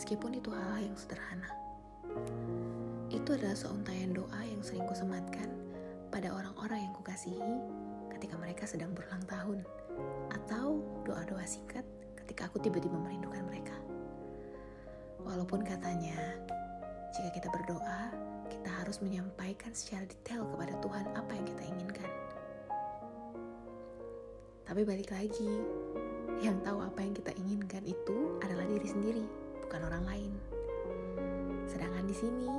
meskipun itu hal-hal yang sederhana. Itu adalah seuntaian doa yang sering kusematkan pada orang-orang yang kukasihi ketika mereka sedang berulang tahun, atau doa-doa singkat ketika aku tiba-tiba merindukan mereka. Walaupun katanya, jika kita berdoa, kita harus menyampaikan secara detail kepada Tuhan apa yang kita inginkan. Tapi balik lagi, yang tahu apa yang kita inginkan itu adalah diri sendiri, bukan orang lain. Sedangkan di sini,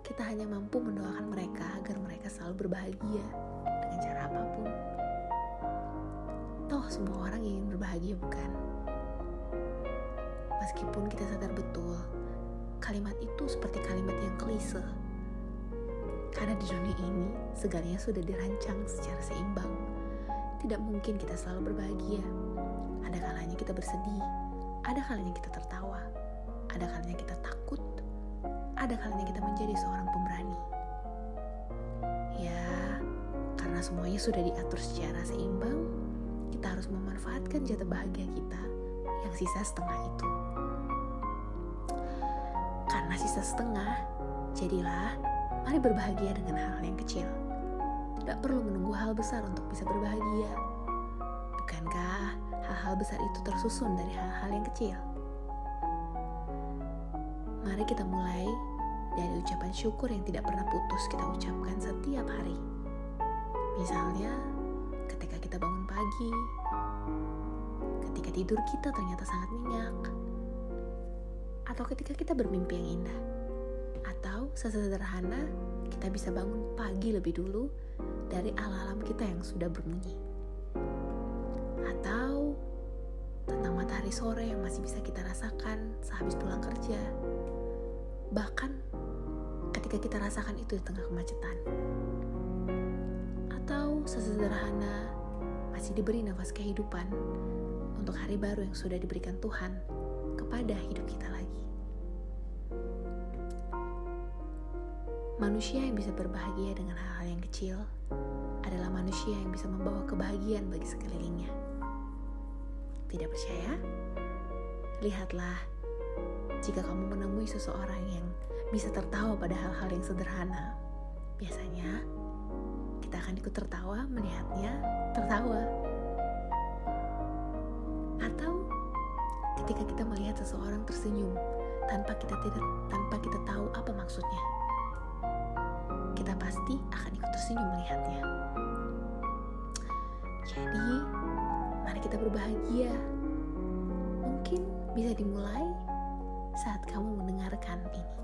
kita hanya mampu mendoakan mereka agar mereka selalu berbahagia dengan cara apapun. Toh semua orang ingin berbahagia, bukan? Meskipun kita sadar betul, kalimat itu seperti kalimat yang klise. Karena di dunia ini, segalanya sudah dirancang secara seimbang. Tidak mungkin kita selalu berbahagia. Ada kalanya kita bersedih, ada kalanya kita tertawa, ada kalanya kita takut, ada kalanya kita menjadi seorang pemberani. Ya, karena semuanya sudah diatur secara seimbang, kita harus memanfaatkan jatah bahagia kita yang sisa setengah itu. Karena sisa setengah, jadilah mari berbahagia dengan hal yang kecil. Tidak perlu menunggu hal besar untuk bisa berbahagia. Bukankah hal-hal besar itu tersusun dari hal-hal yang kecil? Mari kita mulai dari ucapan syukur yang tidak pernah putus kita ucapkan setiap hari. Misalnya, ketika kita bangun pagi, ketika tidur kita ternyata sangat nyenyak, atau ketika kita bermimpi yang indah. Atau sesederhana, kita bisa bangun pagi lebih dulu dari alarm kita yang sudah berbunyi. Atau tentang matahari sore yang masih bisa kita rasakan sehabis pulang kerja. Bahkan ketika kita rasakan itu di tengah kemacetan. Atau sesederhana, masih diberi nafas kehidupan untuk hari baru yang sudah diberikan Tuhan kepada hidup kita lagi. Manusia yang bisa berbahagia dengan hal-hal yang kecil adalah manusia yang bisa membawa kebahagiaan bagi sekelilingnya. Tidak percaya? Lihatlah, jika kamu menemui seseorang yang bisa tertawa pada hal-hal yang sederhana, biasanya kita akan ikut tertawa melihatnya tertawa. Atau ketika kita melihat seseorang tersenyum tanpa kita tahu apa maksudnya, kita pasti akan ikut tersenyum melihatnya. Jadi, mari kita berbahagia. Mungkin bisa dimulai saat kamu mendengarkan ini.